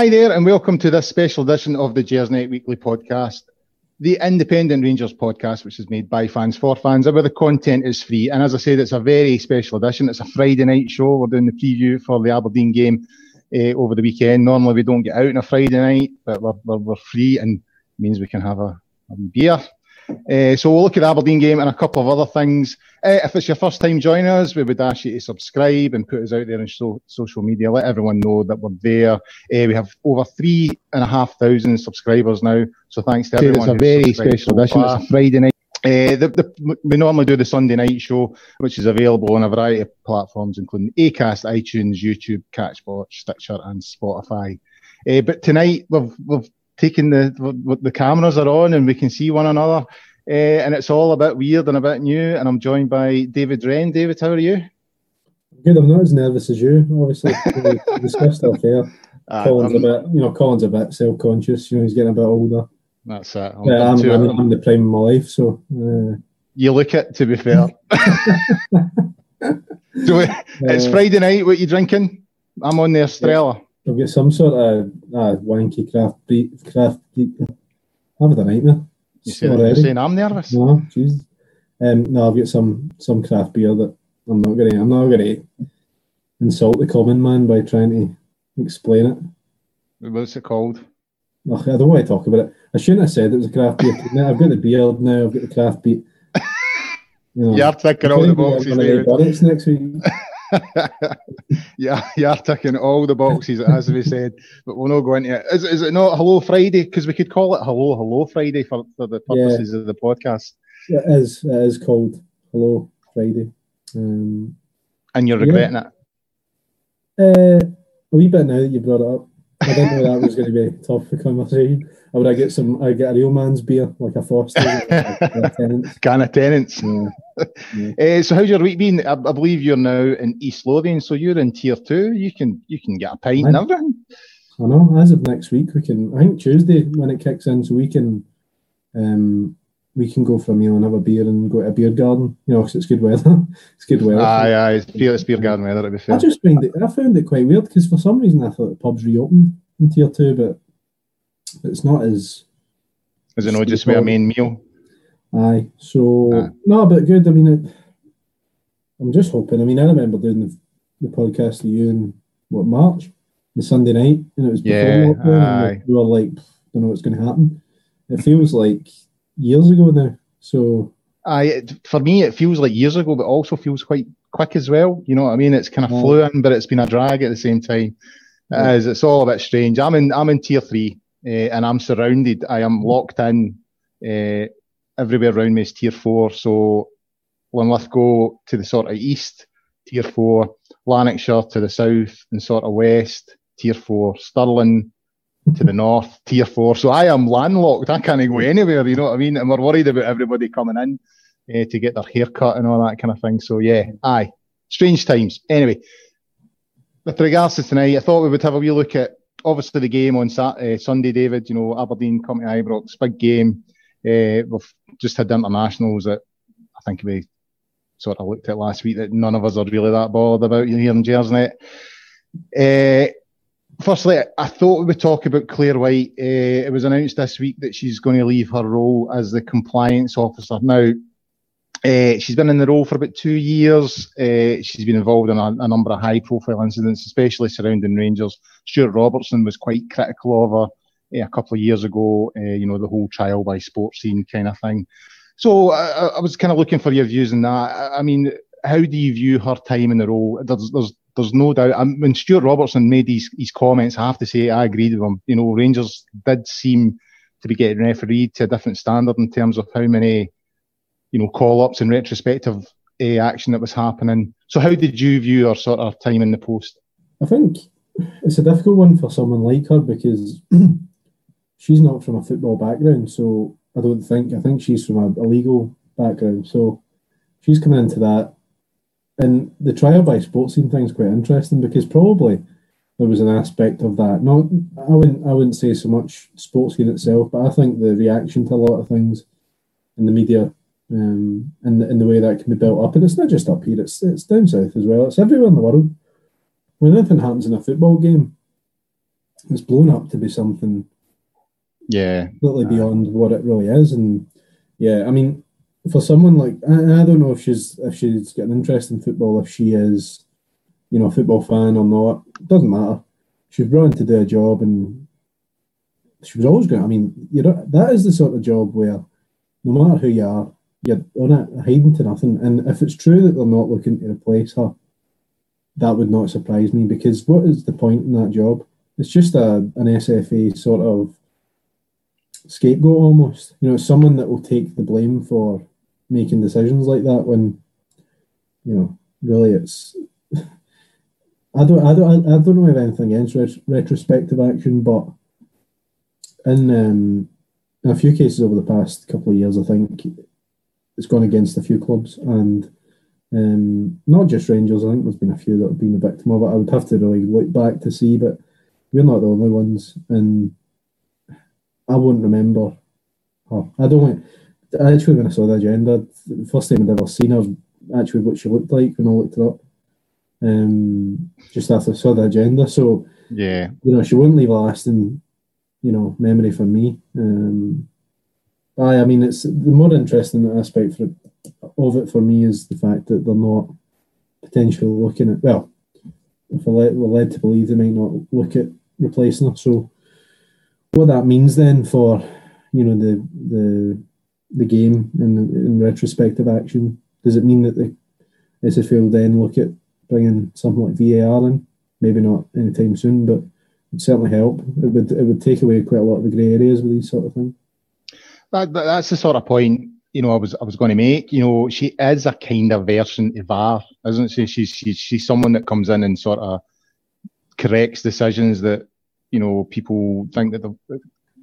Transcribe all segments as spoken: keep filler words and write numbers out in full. Hi there and welcome to this special edition of the Gersnet Weekly podcast, the independent Rangers podcast, which is made by fans for fans, where the content is free. And as I said, it's a very special edition. It's a Friday night show. We're doing the preview for the Aberdeen game uh, over the weekend. Normally we don't get out on a Friday night, but we're, we're, we're free and means we can have a, a beer. Uh, so we'll look at the Aberdeen game and a couple of other things. Uh, if it's your first time joining us, we would ask you to subscribe and put us out there on so- social media. Let everyone know that we're there. Uh, we have over three and a half thousand subscribers now. So thanks to everyone. It's a very special edition. It's a Friday night. Uh, the, the, we normally do the Sunday night show, which is available on a variety of platforms, including Acast, iTunes, YouTube, Catchpot, Stitcher, and Spotify. Uh, but tonight we've we've taken the, the the cameras are on and we can see one another. Uh, and it's all a bit weird and a bit new, and I'm joined by David Wren. David, how are you? Good. I'm not as nervous as you. Obviously, we discussed off air. Uh, Colin's I'm, a bit, you know, Colin's a bit self-conscious. You know, he's getting a bit older. That's it. I'm, yeah, I'm, I'm, I'm the prime of my life, so. Uh... You look it. To be fair. So it's uh, Friday night. What are you drinking? I'm on the Estrella. I've got some sort of uh, wanky craft beer. Craft beer. I've had a nightmare. You see, you're saying I'm nervous. No, Jesus. Um, no, I've got some some craft beer that I'm not going to. I'm not going to insult the common man by trying to explain it. What's it called? Ugh, I don't want to talk about it. I shouldn't have said it was a craft beer. I've got the beard now. I've got the craft beer. You know, you're ticking all the boxes. David. Next week. Yeah, you're ticking all the boxes, as we said. But we'll not go into it. Is, is it not Hello Friday? Because we could call it Hello Hello Friday for, for the purposes yeah. of the podcast. It is. It is called Hello Friday. Um, and you're regretting yeah. it? Uh, a wee bit now that you brought it up. I didn't know that was going to be tough for conversation. I would I get some? I get a real man's beer, like a Foster's, can of tenants. Yeah. Yeah. Uh, so how's your week been? I, I believe you're now in East Lothian, so you're in tier two. You can you can get a pint I, and everything. I know. As of next week, we can. I think Tuesday when it kicks in, so we can um, we can go for a meal and have a beer and go to a beer garden. You know, because it's good weather. It's good weather. Aye, aye. It's beer, it's beer garden weather. To be fair, I just find it. I found it quite weird because for some reason I thought the pubs reopened in tier two, but it's not as. Is it not just where a main meal? Aye, so ah. no, but good. I mean, it, I'm just hoping. I mean, I remember doing the, the podcast to you in what March, the Sunday night, and it was before yeah, lockdown. And we were like, don't know what's going to happen. It feels like years ago now. So, aye, it, for me, it feels like years ago, but also feels quite quick as well. You know what I mean? It's kind of yeah. flew in, but it's been a drag at the same time. Yeah. As it's all a bit strange. I'm in. I'm in tier three. Uh, and I'm surrounded. I am locked in. Uh, everywhere around me is tier four. So Linlithgow to the sort of east, tier four. Lanarkshire to the south and sort of west, tier four. Stirling to the north, tier four. So I am landlocked. I can't go anywhere. You know what I mean? And we're worried about everybody coming in uh, to get their hair cut and all that kind of thing. So yeah, aye, strange times. Anyway, with regards to tonight, I thought we would have a wee look at. Obviously, the game on Saturday, Sunday, David, you know, Aberdeen coming to Ibrox, big game. Uh, we've just had internationals that I think we sort of looked at last week that none of us are really that bothered about here in Gersnet. Uh, firstly, I thought we would talk about Claire White. Uh, it was announced this week that she's going to leave her role as the compliance officer. Now, uh, she's been in the role for about two years. Uh, she's been involved in a, a number of high-profile incidents, especially surrounding Rangers. Stewart Robertson was quite critical of her uh, a couple of years ago, uh, you know, the whole trial by sports scene kind of thing. So I, I was kind of looking for your views on that. I, I mean, how do you view her time in the role? There's there's, there's no doubt. I mean, when Stewart Robertson made his, his comments, I have to say I agreed with him. You know, Rangers did seem to be getting refereed to a different standard in terms of how many, you know, call-ups and retrospective uh, action that was happening. So how did you view her sort of time in the post? I think it's a difficult one for someone like her because she's not from a football background, so I don't think, I think she's from a, a legal background, so she's coming into that. And the trial by sports scene thing is quite interesting because probably there was an aspect of that. Not, I wouldn't, I wouldn't say so much sports scene itself, but I think the reaction to a lot of things in the media Um, and, and the way that can be built up. And it's not just up here, it's it's down south as well. It's everywhere in the world. When anything happens in a football game, it's blown up to be something yeah completely uh, beyond what it really is. And yeah, I mean, for someone like, I, I don't know if she's if she's got an interest in football, if she is, you know, a football fan or not, it doesn't matter. She was brought in to do a job, and she was always going to, I mean, you know, that is the sort of job where no matter who you are, you're on it, hiding to nothing. And if it's true that they're not looking to replace her, that would not surprise me, because what is the point in that job? It's just a an S F A sort of scapegoat almost. You know, someone that will take the blame for making decisions like that when, you know, really it's... I don't, I don't, I don't know if anything against ret- retrospective action, but in, um, in a few cases over the past couple of years, I think it's gone against a few clubs, and um, not just Rangers. I think there's been a few that have been the victim of it. I would have to really look back to see, but we're not the only ones, and I won't remember. Oh, I don't. Want, actually, when I saw the agenda, the first time I'd ever seen her, actually, what she looked like when I looked it up. Um, just after I saw the agenda, so yeah, you know, she wouldn't leave a lasting, you know, memory for me. Um, I, I mean, it's the more interesting aspect for, of it for me is the fact that they're not potentially looking at. Well, if we're led, we're led to believe they might not look at replacing her. So, what that means then for, you know, the the the game in in retrospective action, does it mean that the S F A will then look at bringing something like V A R in? Maybe not anytime soon, but it'd certainly help. It would it would take away quite a lot of the grey areas with these sort of things. That, that's the sort of point, you know, I was I was going to make. You know, she is a kind of version of V A R, isn't she? She's she's she's someone that comes in and sort of corrects decisions that, you know, people think that the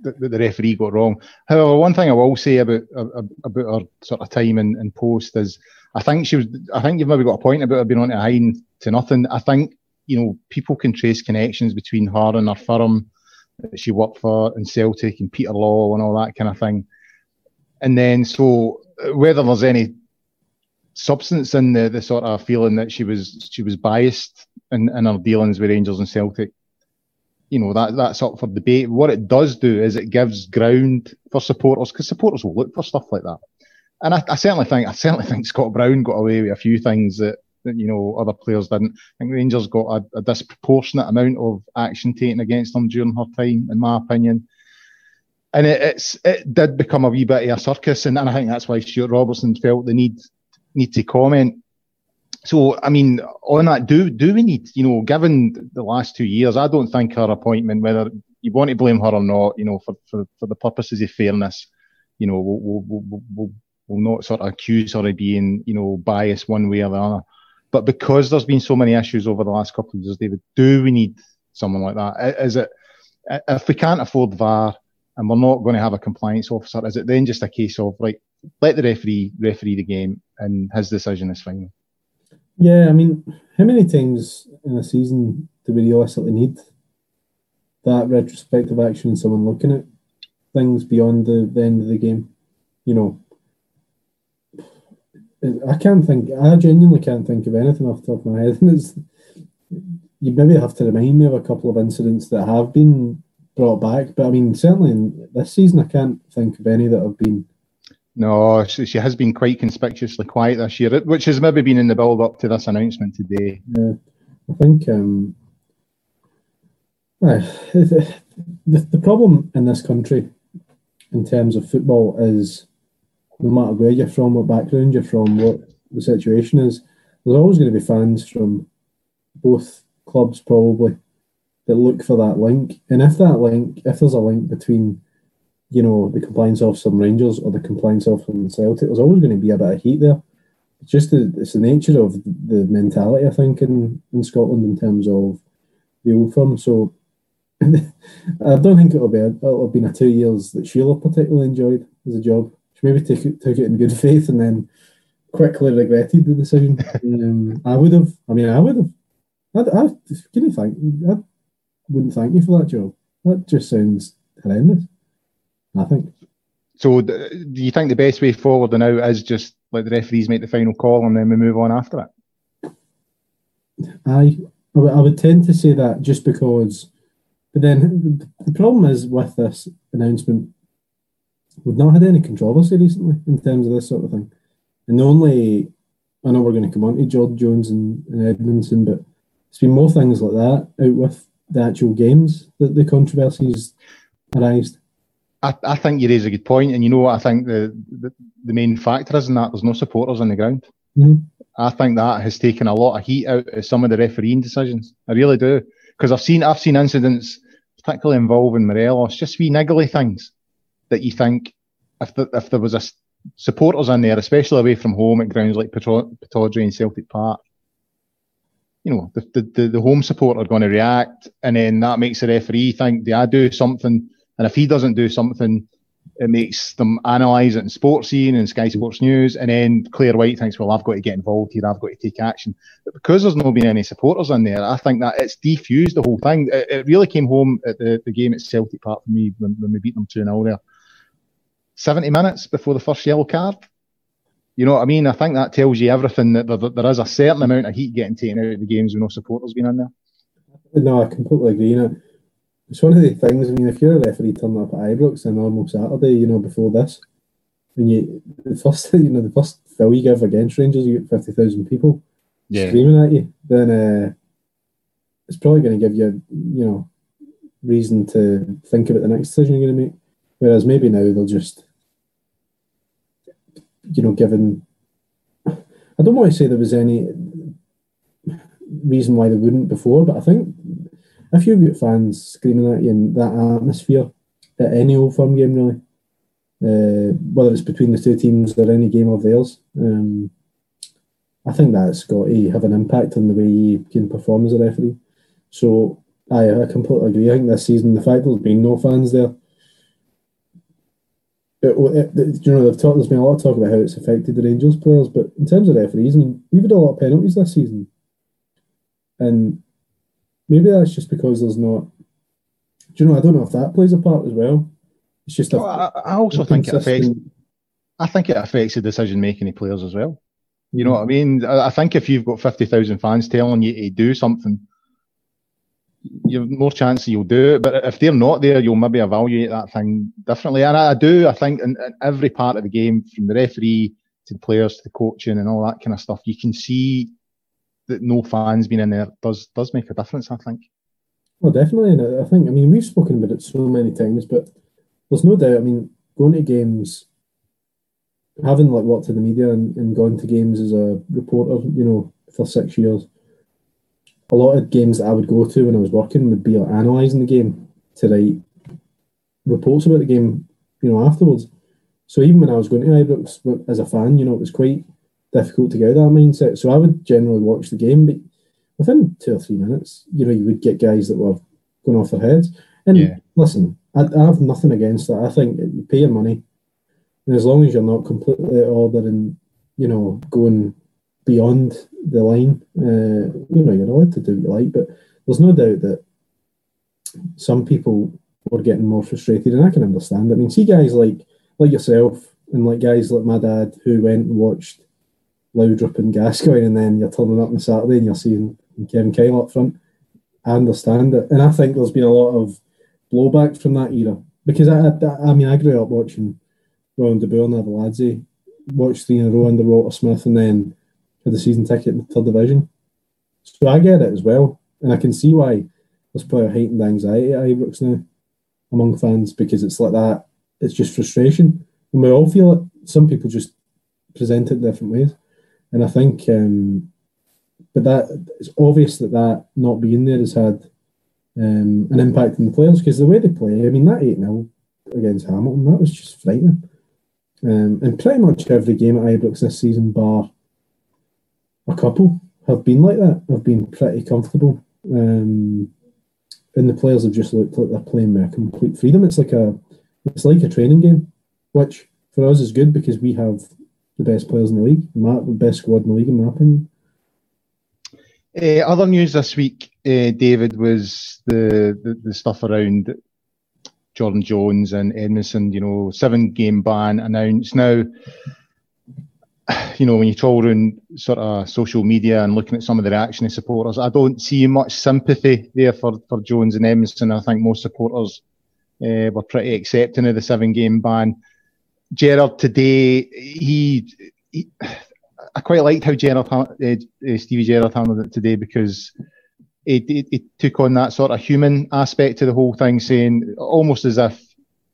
that the referee got wrong. However, one thing I will say about about her sort of time in, in post is, I think she was. I think you've maybe got a point about her being on to hiding to nothing. I think, you know, people can trace connections between her and her firm that she worked for, and Celtic and Peterlaw and all that kind of thing. And then, so whether there's any substance in the, the sort of feeling that she was she was biased in, in her dealings with Rangers and Celtic, you know, that that's up for debate. What it does do is it gives ground for supporters, because supporters will look for stuff like that. And I, I certainly think I certainly think Scott Brown got away with a few things that, that you know, other players didn't. I think Rangers got a, a disproportionate amount of action taken against them during her time, in my opinion. And it, it's it did become a wee bit of a circus, and, and I think that's why Stewart Robertson felt the need need to comment. So, I mean, on that, do do we need, you know, given the last two years, I don't think her appointment, whether you want to blame her or not, you know, for for, for the purposes of fairness, you know, we'll. we'll, we'll, we'll will not sort of accuse her of being, you know, biased one way or the other. But because there's been so many issues over the last couple of years, David, do we need someone like that? Is it, if we can't afford V A R and we're not going to have a compliance officer, is it then just a case of, right, let the referee referee the game and his decision is final? Yeah, I mean, how many times in a season do we realistically need that retrospective action and someone looking at things beyond the, the end of the game? You know, I can't think, I genuinely can't think of anything off the top of my head. It's, you maybe have to remind me of a couple of incidents that have been brought back, but I mean, certainly in this season, I can't think of any that have been. No, she, she has been quite conspicuously quiet this year, which has maybe been in the build up to this announcement today. Yeah, I think um, the, the problem in this country in terms of football is, no matter where you're from, what background you're from, what the situation is, there's always going to be fans from both clubs probably that look for that link. And if that link, if there's a link between, you know, the compliance officer and Rangers or the compliance officer and Celtic, there's always going to be a bit of heat there. It's just the, it's the nature of the mentality, I think, in, in Scotland in terms of the old firm. So I don't think it'll be a, it'll have been a two years that Sheila particularly enjoyed as a job. She maybe took it, took it in good faith and then quickly regretted the decision. Um, I would have. I mean, I would have. I'd, I'd, can you thank? I wouldn't thank you for that job. That just sounds horrendous, I think. So, do you think the best way forward now is just let the referees make the final call and then we move on after it? I, I would tend to say that just because But then the problem is with this announcement, we've not had any controversy recently in terms of this sort of thing. And the only, I know we're going to come on to Jordan Jones and, and Edmondson, but there's been more things like that out with the actual games that the controversies arised. I, I think you raise a good point, and you know what I think the, the, the main factor is in that there's no supporters on the ground. Mm-hmm. I think that has taken a lot of heat out of some of the refereeing decisions. I really do, because I've seen I've seen incidents, particularly involving Morelos, just wee niggly things that you think if the, if there was a supporters in there, especially away from home at grounds like Pittodrie and Celtic Park, you know, the the, the home supporter are going to react, and then that makes the referee think, do I do something? And if he doesn't do something, it makes them analyse it in Sports Scene and Sky Sports News. And then Claire White thinks, well, I've got to get involved here. I've got to take action. But because there's not been any supporters in there, I think that it's defused the whole thing. It, it really came home at the, the game at Celtic Park for me when, when we beat them two nil there. seventy minutes before the first yellow card. You know what I mean? I think that tells you everything, that there, there is a certain amount of heat getting taken out of the games with no supporters being in there. No, I completely agree. You know, it's one of the things, I mean, if you're a referee turning up at Ibrox on a normal Saturday, you know, before this, and you, the first, you know, the first fill you give against Rangers, you get fifty thousand people yeah. screaming at you, then uh, it's probably going to give you, you know, reason to think about the next decision you're going to make. Whereas maybe now they'll just, you know, given, I don't want to say there was any reason why they wouldn't before, but I think if you've got fans screaming at you in that atmosphere at any Old Firm game, really, uh, whether it's between the two teams or any game of theirs, um, I think that's got to have an impact on the way you can perform as a referee. So I, I completely agree. I think this season, the fact there's been no fans there, it, it, it, you know, they've talked, there's been a lot of talk about how it's affected the Rangers players, but in terms of referees, I mean, we've had a lot of penalties this season. And maybe that's just because there's not, do you know, I don't know if that plays a part as well. It's just a, well, I, I also think it affects, I think it affects the decision making of players as well. You know mm-hmm. what I mean? I, I think if you've got fifty thousand fans telling you to do something, you have more chance you'll do it. But if they're not there, you'll maybe evaluate that thing differently. And I, I do, I think in, in every part of the game, from the referee to the players to the coaching and all that kind of stuff, you can see that no fans being in there does does make a difference, I think. Well, definitely. And I think, I mean, we've spoken about it so many times, but there's no doubt, I mean, going to games, having like worked in the media and, and gone to games as a reporter, you know, for six years, a lot of games that I would go to when I was working would be like analysing the game to write reports about the game, you know, afterwards. So even when I was going to Ibrox as a fan, you know, it was quite difficult to get out that mindset. So I would generally watch the game, but within two or three minutes, you know, you would get guys that were going off their heads. And yeah. listen, I, I have nothing against that. I think you pay your money, and as long as you're not completely out of order and, you know, going beyond the line, uh, you know, you're allowed to do what you like. But there's no doubt that some people were getting more frustrated, and I can understand. I mean, see guys like like yourself and like guys like my dad who went and watched Loudrup and Gascoigne, and then you're turning up on Saturday and you're seeing Kevin Kyle up front. I understand it, and I think there's been a lot of blowback from that era, because I, I, I mean, I grew up watching Ron de Boer and Abeladze, watched three in a row under Walter Smith, and then had the season ticket in the third division. So I get it as well, and I can see why there's probably heightened anxiety at Ibrox now among fans, because it's like that. It's just frustration, and we all feel it. Some people just present it different ways. And I think, um, but that it's obvious that that not being there has had um, an impact on the players, because the way they play, I mean, that eight nil against Hamilton, that was just frightening. Um, and pretty much every game at Ibrox this season, bar a couple, have been like that, have been pretty comfortable. Um, and the players have just looked like they're playing with complete freedom. It's like a, it's like a training game, which for us is good, because we have the best players in the league, the best squad in the league, in my opinion. Uh, other news this week, uh, David, was the, the, the stuff around Jordan Jones and Edmondson, you know, seven game ban announced. Now, you know, when you travel around sort of social media and looking at some of the reaction of supporters, I don't see much sympathy there for, for Jones and Edmondson. I think most supporters uh, were pretty accepting of the seven-game ban. Gerrard today, he, he I quite liked how Gerrard, uh, Stevie Gerrard handled it today, because he, he, he took on that sort of human aspect to the whole thing, saying almost as if,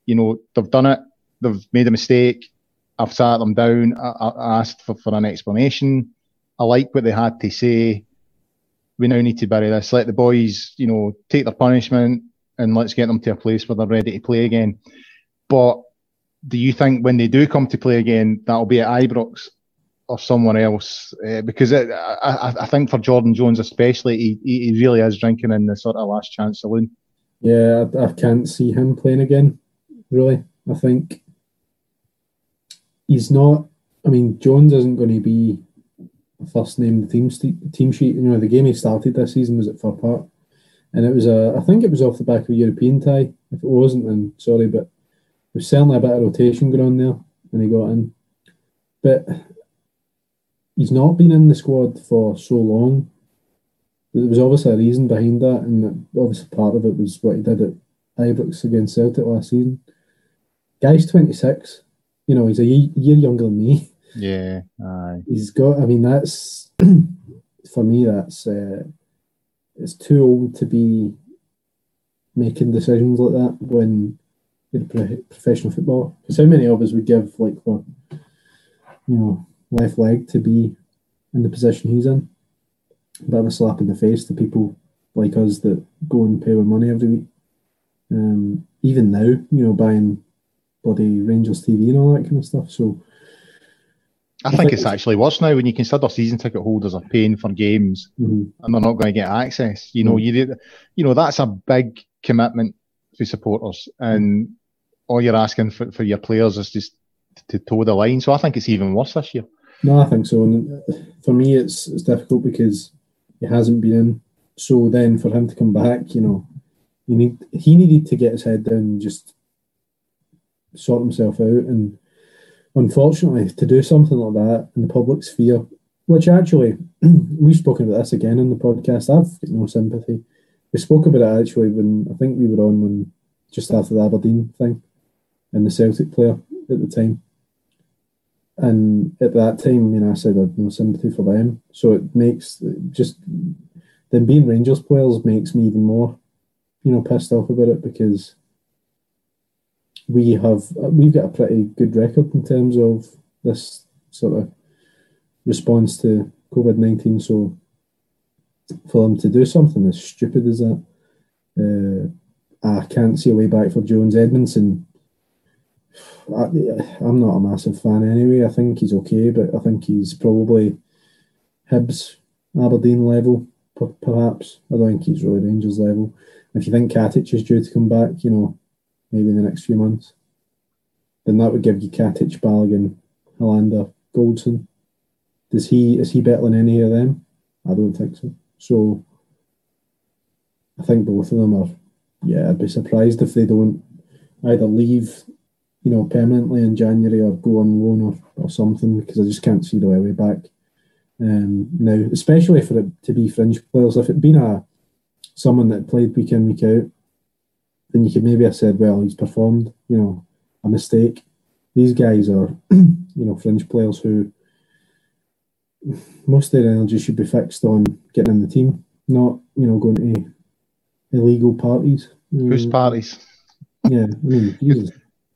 you know, they've done it, they've made a mistake, I've sat them down, I, I asked for, for an explanation, I like what they had to say, we now need to bury this, let the boys, you know, take their punishment and let's get them to a place where they're ready to play again. But do you think when they do come to play again, that'll be at Ibrox or somewhere else? Uh, because it, I, I think for Jordan Jones especially, he, he really is drinking in the sort of last chance saloon. Yeah, I, I can't see him playing again, really. I think he's not, I mean, Jones isn't going to be a first name team, team sheet. You know, the game he started this season was at Fir Park, and it was a, I think it was off the back of a European tie. If it wasn't, then sorry, but there's certainly a bit of rotation going on there when he got in. But he's not been in the squad for so long. There was obviously a reason behind that, and obviously part of it was what he did at Ibrox against Celtic last season. Guy's twenty-six. You know, he's a year younger than me. Yeah, aye. He's got, I mean, that's, for me, that's, uh, it's too old to be making decisions like that when in professional football. Because how many of us would give, like, for, you know, left leg to be in the position he's in? A bit of a slap in the face to people like us that go and pay with money every week. Um, even now, you know, buying bloody Rangers T V and all that kind of stuff. So I, I think, think it's actually worse now when you consider season ticket holders are paying for games mm-hmm. and they're not going to get access. You know, mm-hmm. you you know that's a big commitment for supporters, and all you're asking for, for your players is just to, to toe the line. So I think it's even worse this year. No, I think so. And for me, it's it's difficult because he hasn't been in. So then for him to come back, you know, he need he needed to get his head down and just sort himself out, and unfortunately to do something like that in the public sphere, which actually we've spoken about this again in the podcast, I've got no sympathy. We spoke about it actually when I think we were on when just after the Aberdeen thing and the Celtic player at the time, and at that time, I mean, I said I had no sympathy for them, so it makes just them being Rangers players makes me even more, you know, pissed off about it, because We have we've got a pretty good record in terms of this sort of response to COVID nineteen. So for them to do something as stupid as that, uh, I can't see a way back for Jones. Edmondson, I, I'm not a massive fan anyway. I think he's okay, but I think he's probably Hibs, Aberdeen level, per- perhaps. I don't think he's really Rangers level. If you think Katic is due to come back, you know, maybe in the next few months, then that would give you Katic, Balogun, Hollander, Goldson. Does he is he better than any of them? I don't think so. So I think both of them are. Yeah, I'd be surprised if they don't either leave, you know, permanently in January or go on loan or, or something, because I just can't see the way back um, now, especially for it to be fringe players. If it'd been a someone that played week in week out, then you could maybe have said, well, he's performed, you know, a mistake. These guys are, you know, fringe players who most of their energy should be fixed on getting in the team, not, you know, going to illegal parties. Whose parties? Yeah, I mean, Jesus.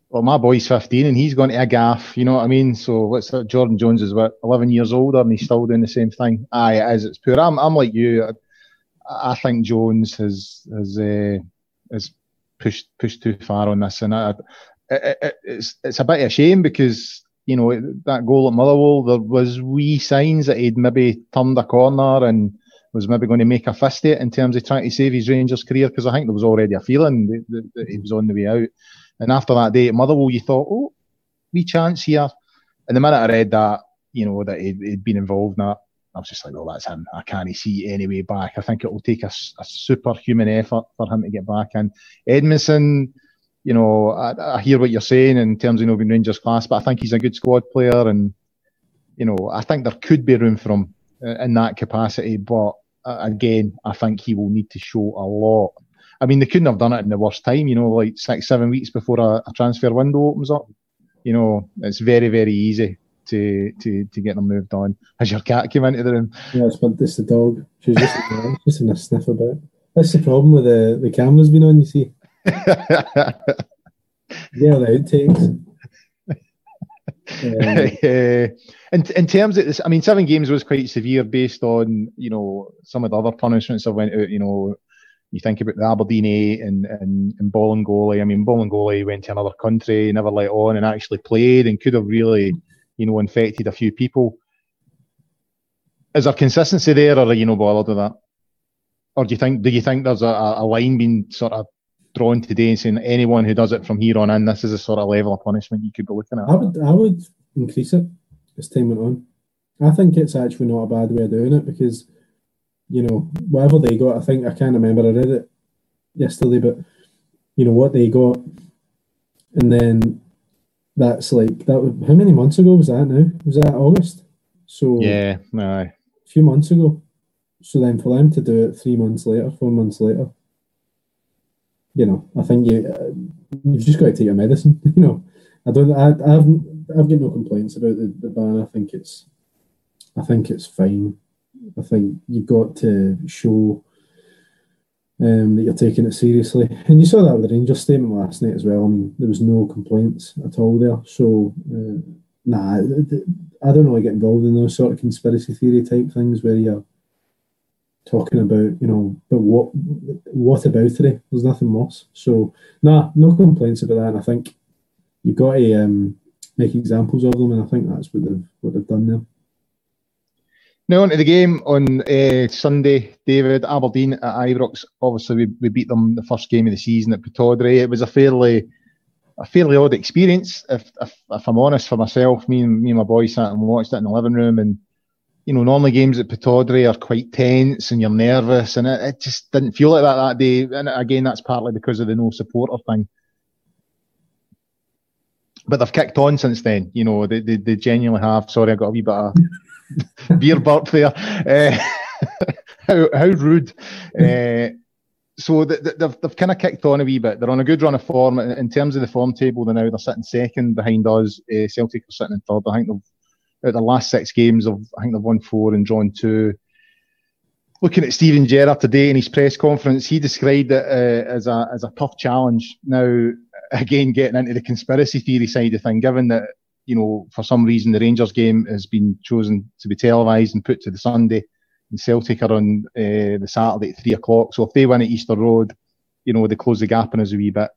Well, my boy's fifteen and he's going to a gaff, you know what I mean? So what's that? Jordan Jones is what, eleven years older and he's still doing the same thing. Aye, it is. It's poor. I'm, I'm like you. I, I think Jones has, has, uh, has pushed pushed too far on this, and I, it, it, it's it's a bit of a shame, because you know that goal at Motherwell, there was wee signs that he'd maybe turned a corner and was maybe going to make a fist at it in terms of trying to save his Rangers career, because I think there was already a feeling that, that, that he was on the way out. And after that day at Motherwell, you thought, oh, wee chance here, and the minute I read that, you know, that he'd, he'd been involved in that, I was just like, well, that's him. I can't see any way back. I think it will take a, a superhuman effort for him to get back in. Edmondson, you know, I, I hear what you're saying in terms of, you know, being Rangers class, but I think he's a good squad player, and you know, I think there could be room for him in that capacity. But again, I think he will need to show a lot. I mean, they couldn't have done it in the worst time, you know, like six, seven weeks before a, a transfer window opens up. You know, it's very, very easy to to, to get them moved on. Has your cat come into the room? Yeah, it's, it's the dog. She's just, just in a sniff about. That's the problem with the, the cameras being on, you see. Yeah, the outtakes. Yeah. In, in terms of this, I mean, seven games was quite severe based on, you know, some of the other punishments that went out, you know. You think about the Aberdeen eight and, and, and Bolingoli. I mean, Bolingoli went to another country, never let on, and actually played and could have really, you know, infected a few people. Is there consistency there, or are you not bothered with that? Or do you think do you think there's a, a line being sort of drawn today and saying anyone who does it from here on in, this is the sort of level of punishment you could be looking at? I would I would increase it as time went on. I think it's actually not a bad way of doing it because, you know, whatever they got, I think, I can't remember, I read it yesterday, but, you know, what they got, and then that's like, that. Was, how many months ago was that now? Was that August? So yeah, no. A few months ago. So then for them to do it three months later, four months later, you know, I think you, uh, you've just got to take your medicine, you know. I don't, I, I've, I've got no complaints about the, the ban. I think it's, I think it's fine. I think you've got to show um, that you're taking it seriously. And you saw that with the Rangers statement last night as well. I mean, there was no complaints at all there. So, uh, nah, I don't really get involved in those sort of conspiracy theory type things where you're talking about, you know, but what what about today? There's nothing worse. So, nah, no complaints about that. And I think you've got to um, make examples of them. And I think that's what they've, what they've done there. Now on to the game on uh, Sunday, David. Aberdeen at Ibrox. Obviously, we, we beat them the first game of the season at Pittodrie. It was a fairly, a fairly odd experience. If, if if I'm honest, for myself, me and me and my boy sat and watched it in the living room. And you know, normally games at Pittodrie are quite tense and you're nervous, and it, it just didn't feel like that that day. And again, that's partly because of the no supporter thing. But they've kicked on since then. You know, they they, they genuinely have. Sorry, I got a wee bit of beer burp there. Uh, how how rude. Uh, so th- th- they've they've kind of kicked on a wee bit. They're on a good run of form in terms of the form table. They're now they're sitting second behind us. Uh, Celtic are sitting in third. I think they've, at the last six games, Of, I think they've won four and drawn two. Looking at Stephen Gerrard today in his press conference, he described it uh, as a as a tough challenge. Now, again, getting into the conspiracy theory side of thing, given that, you know, for some reason the Rangers game has been chosen to be televised and put to the Sunday, and Celtic are on uh, the Saturday at three o'clock. So if they win at Easter Road, you know, they close the gap on us a wee bit.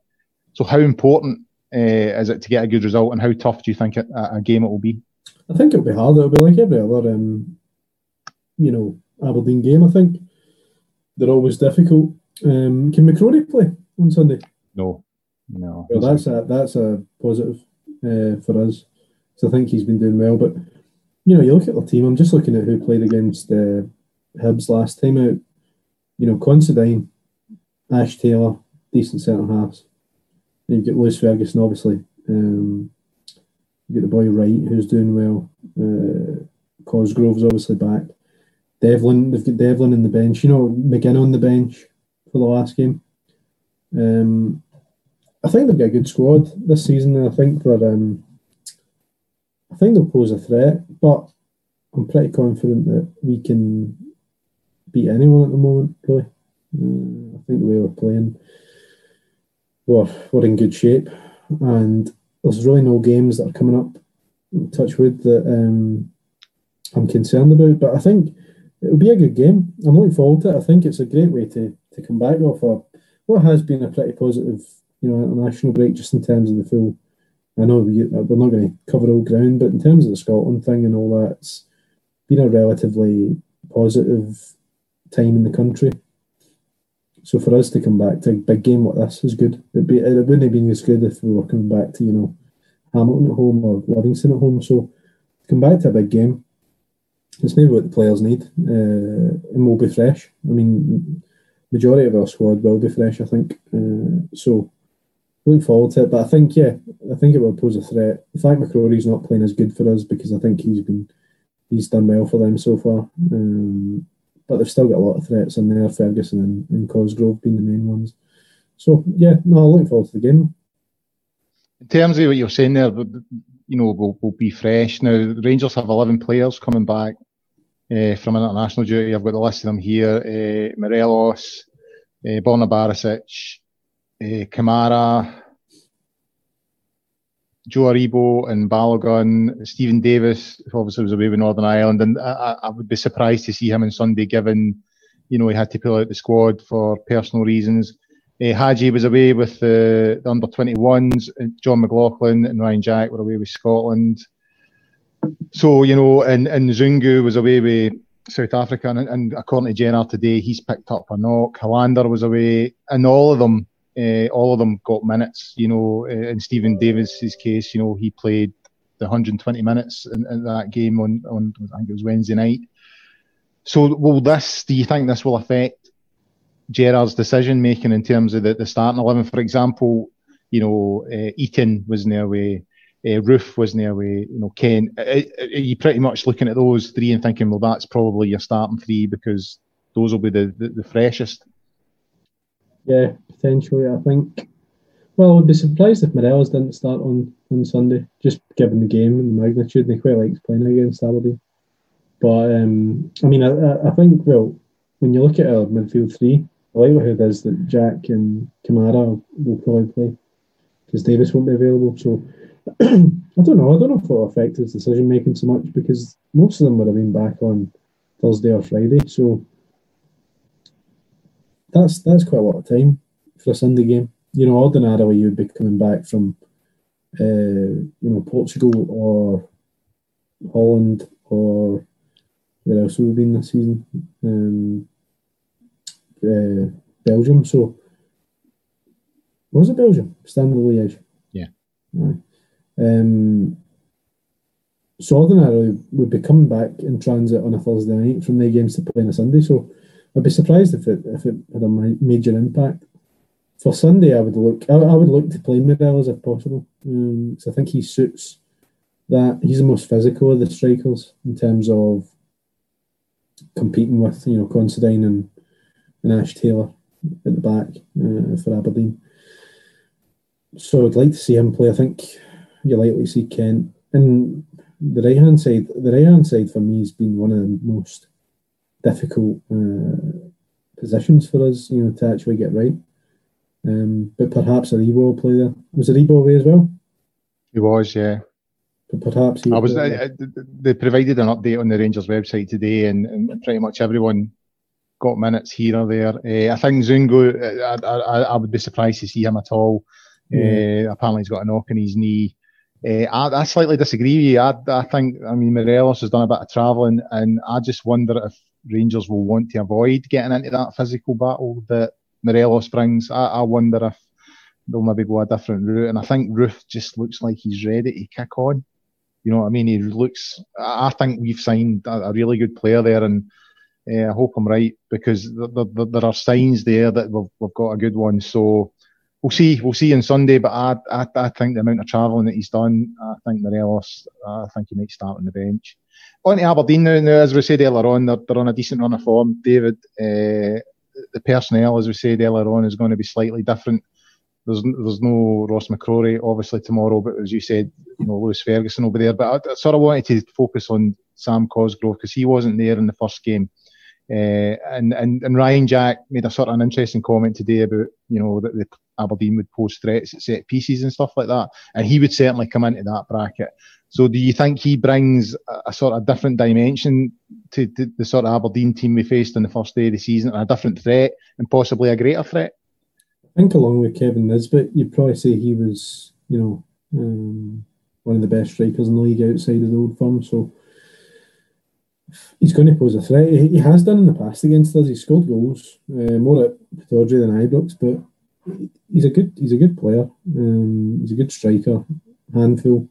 So how important uh, is it to get a good result, and how tough do you think a, a game it will be? I think it'll be hard. It'll be like every other, um, you know, Aberdeen game. I think they're always difficult. Um, can McCrory play on Sunday? No, no. Well, that's a that's a positive uh, for us. So I think he's been doing well. But, you know, you look at the team. I'm just looking at who played against uh, Hibs last time out. You know, Considine, Ash Taylor, decent centre-halves. And you've got Lewis Ferguson, obviously. Um, you've got the boy Wright, who's doing well. Uh, Cosgrove's obviously back. Devlin, they've got Devlin in the bench. You know, McGinn on the bench for the last game. Um, I think they've got a good squad this season. And I think they're... Um, I think they'll pose a threat, but I'm pretty confident that we can beat anyone at the moment, really. Uh, I think the way we're playing, we're, we're in good shape. And there's really no games that are coming up, touch wood, that um, I'm concerned about. But I think it'll be a good game. I'm looking forward to it. I think it's a great way to, to come back off a, what has been a pretty positive, you know, international break, just in terms of the full... I know we're not going to cover all ground, but in terms of the Scotland thing and all that, it's been a relatively positive time in the country. So for us to come back to a big game like this is good. It'd be, it wouldn't have been as good if we were coming back to, you know, Hamilton at home or Livingston at home. So to come back to a big game, it's maybe what the players need, uh, and we'll be fresh. I mean, majority of our squad will be fresh, I think. Uh, so... Looking forward to it, but I think, yeah, I think it will pose a threat. The fact McCrory's not playing is good for us, because I think he's been he's done well for them so far. Um, but they've still got a lot of threats in there, Ferguson and, and Cosgrove being the main ones. So, yeah, no, I'm looking forward to the game. In terms of what you're saying there, you know, we'll, we'll be fresh. Now, Rangers have eleven players coming back uh, from international duty. I've got the list of them here. Uh, Morelos, uh, Borna Barisic, uh, Kamara, Joe Aribo and Balogun, Stephen Davis, who obviously was away with Northern Ireland, and I, I would be surprised to see him on Sunday, given, you know, he had to pull out the squad for personal reasons. Uh, Hadji was away with the, the under twenty-ones, John McLaughlin and Ryan Jack were away with Scotland. So, you know, and, and Zungu was away with South Africa, and, and according to G N R today, he's picked up a knock. Hollander was away, and all of them, Uh, all of them got minutes, you know. Uh, in Stephen Davis's case, you know, he played the one hundred twenty minutes in, in that game on, on, I think it was Wednesday night. So, will this, do you think this will affect Gerard's decision making in terms of the, the starting eleven? For example, you know, uh, Eaton was in their way, uh, Roof was in their way, you know, Kent. Uh, uh, you're pretty much looking at those three and thinking, well, that's probably your starting three because those will be the, the, the freshest. Yeah, potentially, I think. Well, I would be surprised if Morelos didn't start on, on Sunday, just given the game and the magnitude, and he quite likes playing against Aberdeen. But, um, I mean, I, I think, well, when you look at our midfield three, the likelihood is that Jack and Kamara will probably play because Davis won't be available. So, I don't know. I don't know if it will affect his decision-making so much because most of them would have been back on Thursday or Friday, so... That's that's quite a lot of time for a Sunday game. You know, ordinarily you'd be coming back from, uh, you know, Portugal or Holland or where else we've been this season, um, uh, Belgium. So, what was it, Belgium? Standard Liège. Yeah. Right. Um, so ordinarily we'd be coming back in transit on a Thursday night from their games to play on a Sunday. So. I'd be surprised if it if it had a major impact. For Sunday, I would look. I, I would look to play Morelos if possible, um, because I think he suits that. He's the most physical of the strikers in terms of competing with, you know, Considine and, and Ash Taylor at the back uh, for Aberdeen. So I'd like to see him play. I think you're likely to see Kent. And the right hand side. The right hand side for me has been one of the most difficult uh, positions for us, you know, to actually get right. Um, but perhaps Aribo will play there. Was Aribo away as well? He was, yeah. But perhaps he I was. I, I, they provided an update on the Rangers website today, and, and pretty much everyone got minutes here or there. Uh, I think Zungu, I, I, I would be surprised to see him at all. Mm. Uh, apparently, he's got a knock in his knee. Uh, I, I slightly disagree with you. I, I think, I mean, Morelos has done a bit of travelling, and I just wonder if Rangers will want to avoid getting into that physical battle that Morelos brings. I, I wonder if they'll maybe go a different route. And I think Roof just looks like he's ready to kick on. You know what I mean? He looks. I think we've signed a, a really good player there, and uh, I hope I'm right because there, there, there are signs there that we've, we've got a good one. So. We'll see. We'll see on Sunday, but I, I, I think the amount of travelling that he's done, I think Morelos, I think he might start on the bench. On to Aberdeen now. now as we said earlier on, they're, they're on a decent run of form. David, uh, the personnel, as we said earlier on, is going to be slightly different. There's, there's no Ross McCrory obviously tomorrow, but as you said, you know, Lewis Ferguson will be there. But I, I sort of wanted to focus on Sam Cosgrove because he wasn't there in the first game. Uh, and, and and Ryan Jack made a sort of an interesting comment today about, you know, that the Aberdeen would pose threats at set pieces and stuff like that, and he would certainly come into that bracket. So do you think he brings a, a sort of different dimension to, to the sort of Aberdeen team we faced on the first day of the season, and a different threat and possibly a greater threat? I think along with Kevin Nisbet, you'd probably say he was, you know, um, one of the best strikers in the league outside of the old firm, so he's going to pose a threat. He has done in the past against us. He's scored goals, uh, more at Pittodrie than Ibrox, but he's a good he's a good player. Um, he's a good striker, handful.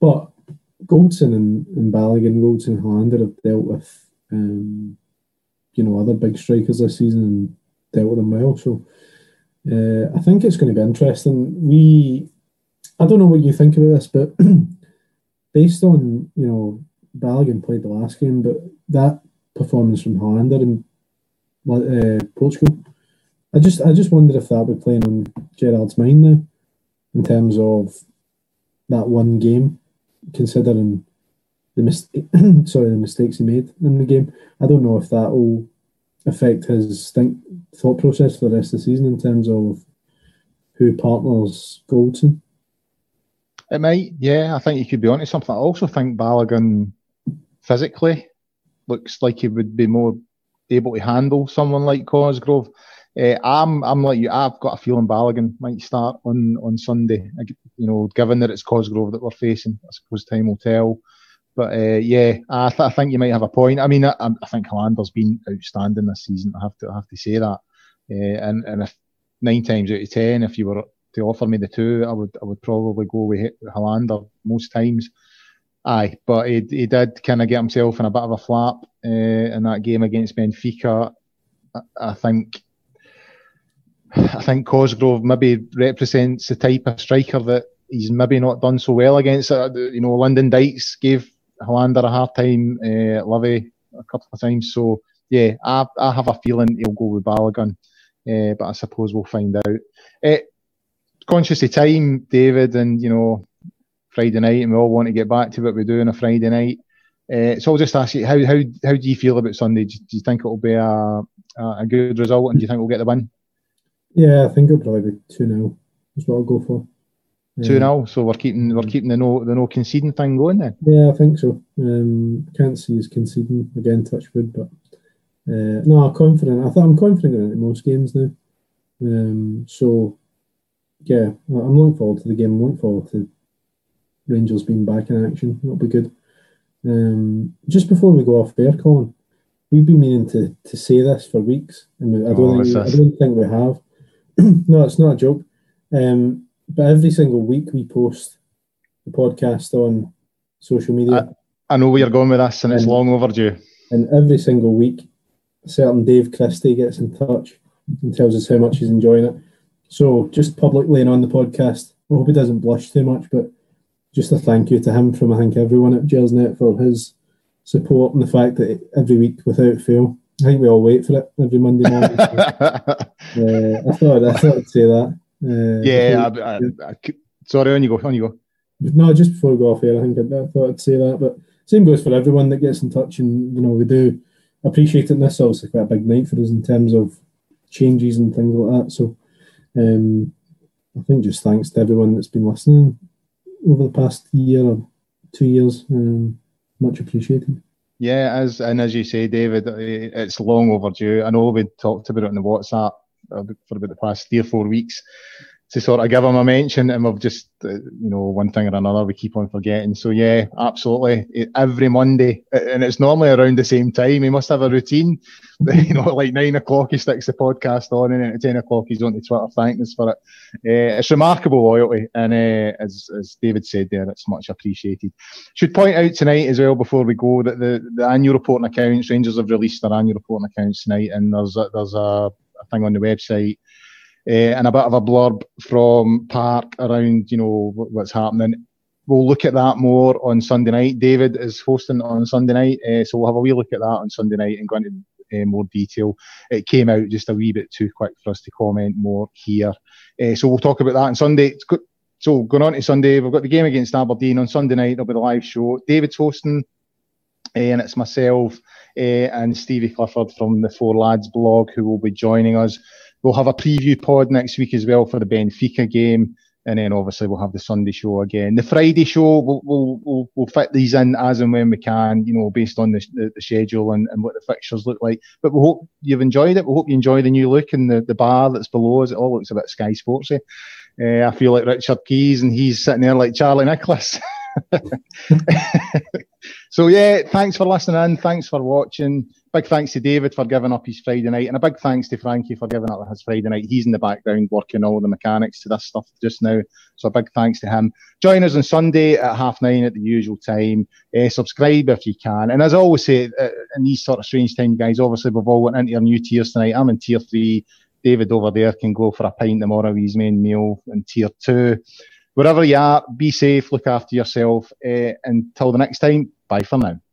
But Goldson and, and Balogun, Goldson and Hollander have dealt with um, you know, other big strikers this season and dealt with them well. So uh, I think it's going to be interesting. We I don't know what you think about this, but based on, you know, Balogun played the last game, but that performance from Hollander in uh, Portugal, I just I just wonder if that would be playing on Gerard's mind now, in terms of that one game, considering the mistake, sorry, the mistakes he made in the game. I don't know if that will affect his think, thought process for the rest of the season in terms of who partners Goldson. It might, yeah. I think you could be onto something. I also think Balogun physically looks like he would be more able to handle someone like Cosgrove. Uh, I'm, I'm like you. I've got a feeling Balogun might start on, on Sunday. You know, given that it's Cosgrove that we're facing, I suppose time will tell. But uh, yeah, I, th- I think you might have a point. I mean, I, I think Hollander's been outstanding this season. I have to I have to say that. Uh, and and if nine times out of ten, if you were to offer me the two, I would I would probably go with Hollander most times. Aye, but he, he did kind of get himself in a bit of a flap uh, in that game against Benfica. I, I think I think Cosgrove maybe represents the type of striker that he's maybe not done so well against. Uh, you know, Lyndon Dykes gave Hollander a hard time, uh, Lovey a couple of times. So yeah, I I have a feeling he'll go with Balogun, uh, but I suppose we'll find out. Uh, Conscious of time, David, and you know, Friday night, and we all want to get back to what we do on a Friday night. Uh, so I'll just ask you, how how how do you feel about Sunday? Do you think it'll be a a good result, and do you think we'll get the win? Yeah, I think it'll probably be two nil is what I'll go for. two nil, um, so we're keeping we're keeping the no the no conceding thing going then. Yeah, I think so. Um, can't see us conceding again, touch wood, but uh, no, I'm confident. I thought I'm confident in most games now. Um, so. Yeah, I'm looking forward to the game. I'm looking forward to Rangers being back in action. That'll be good. Um, just before we go off air, Colin, we've been meaning to, to say this for weeks, and we, I, don't oh, think we, I don't think we have. No, it's not a joke. Um, but every single week we post the podcast on social media. I, I know where you're going with this, and, and it's long overdue. And every single week, a certain Dave Christie gets in touch and tells us how much he's enjoying it. So, just publicly and on the podcast, I hope he doesn't blush too much, but just a thank you to him from, I think, everyone at Gersnet for his support and the fact that every week, without fail, I think we all wait for it every Monday morning. So, uh, I thought I thought I'd say that. Uh, yeah, I, I, I, I, sorry, on you go, on you go. No, just before we go off air, I think I, I thought I'd say that, but same goes for everyone that gets in touch, and, you know, we do appreciate it, and this is obviously quite a big night for us in terms of changes and things like that, so... Um, I think just thanks to everyone that's been listening over the past year or two years. Um, much appreciated. Yeah, as and as you say, David, it's long overdue. I know we talked about it on the WhatsApp for about the past three or four weeks to sort of give them a mention, and we've just, uh, you know, one thing or another we keep on forgetting. So yeah, absolutely. It, every Monday, and it's normally around the same time. He must have a routine. You know, like nine o'clock he sticks the podcast on, and then at ten o'clock he's on to Twitter thanking us for it. Uh, it's remarkable loyalty, and uh, as as David said there, it's much appreciated. Should point out tonight as well before we go that the, the annual reporting accounts, Rangers have released their annual reporting accounts tonight, and there's a, there's a, a thing on the website. Uh, and a bit of a blurb from Park around, you know, what's happening. We'll look at that more on Sunday night. David is hosting on Sunday night, uh, so we'll have a wee look at that on Sunday night and go into uh, more detail. It came out just a wee bit too quick for us to comment more here. Uh, so we'll talk about that on Sunday. So going on to Sunday, we've got the game against Aberdeen on Sunday night. There'll be the live show. David's hosting, uh, and it's myself uh, and Stevie Clifford from the Four Lads blog who will be joining us. We'll have a preview pod next week as well for the Benfica game. And then obviously we'll have the Sunday show again. The Friday show, we'll, we'll, we'll, we'll fit these in as and when we can, you know, based on the, the, the schedule and, and what the fixtures look like. But we hope you've enjoyed it. We hope you enjoy the new look and the, the bar that's below us. It all looks a bit Sky Sportsy. Uh, I feel like Richard Keys, and he's sitting there like Charlie Nicholas. So yeah, thanks for listening in. Thanks for watching. Big thanks to David for giving up his Friday night, and a big thanks to Frankie for giving up his Friday night. He's in the background working all the mechanics to this stuff just now, so a big thanks to him. Join us on Sunday at half nine at the usual time. Uh, subscribe if you can, and as I always say, uh, in these sort of strange times, guys, obviously we've all went into our new tiers tonight. I'm in tier three. David over there can go for a pint tomorrow, his main meal, in tier two. Wherever you are, be safe, look after yourself. Uh, until the next time, Bye for now.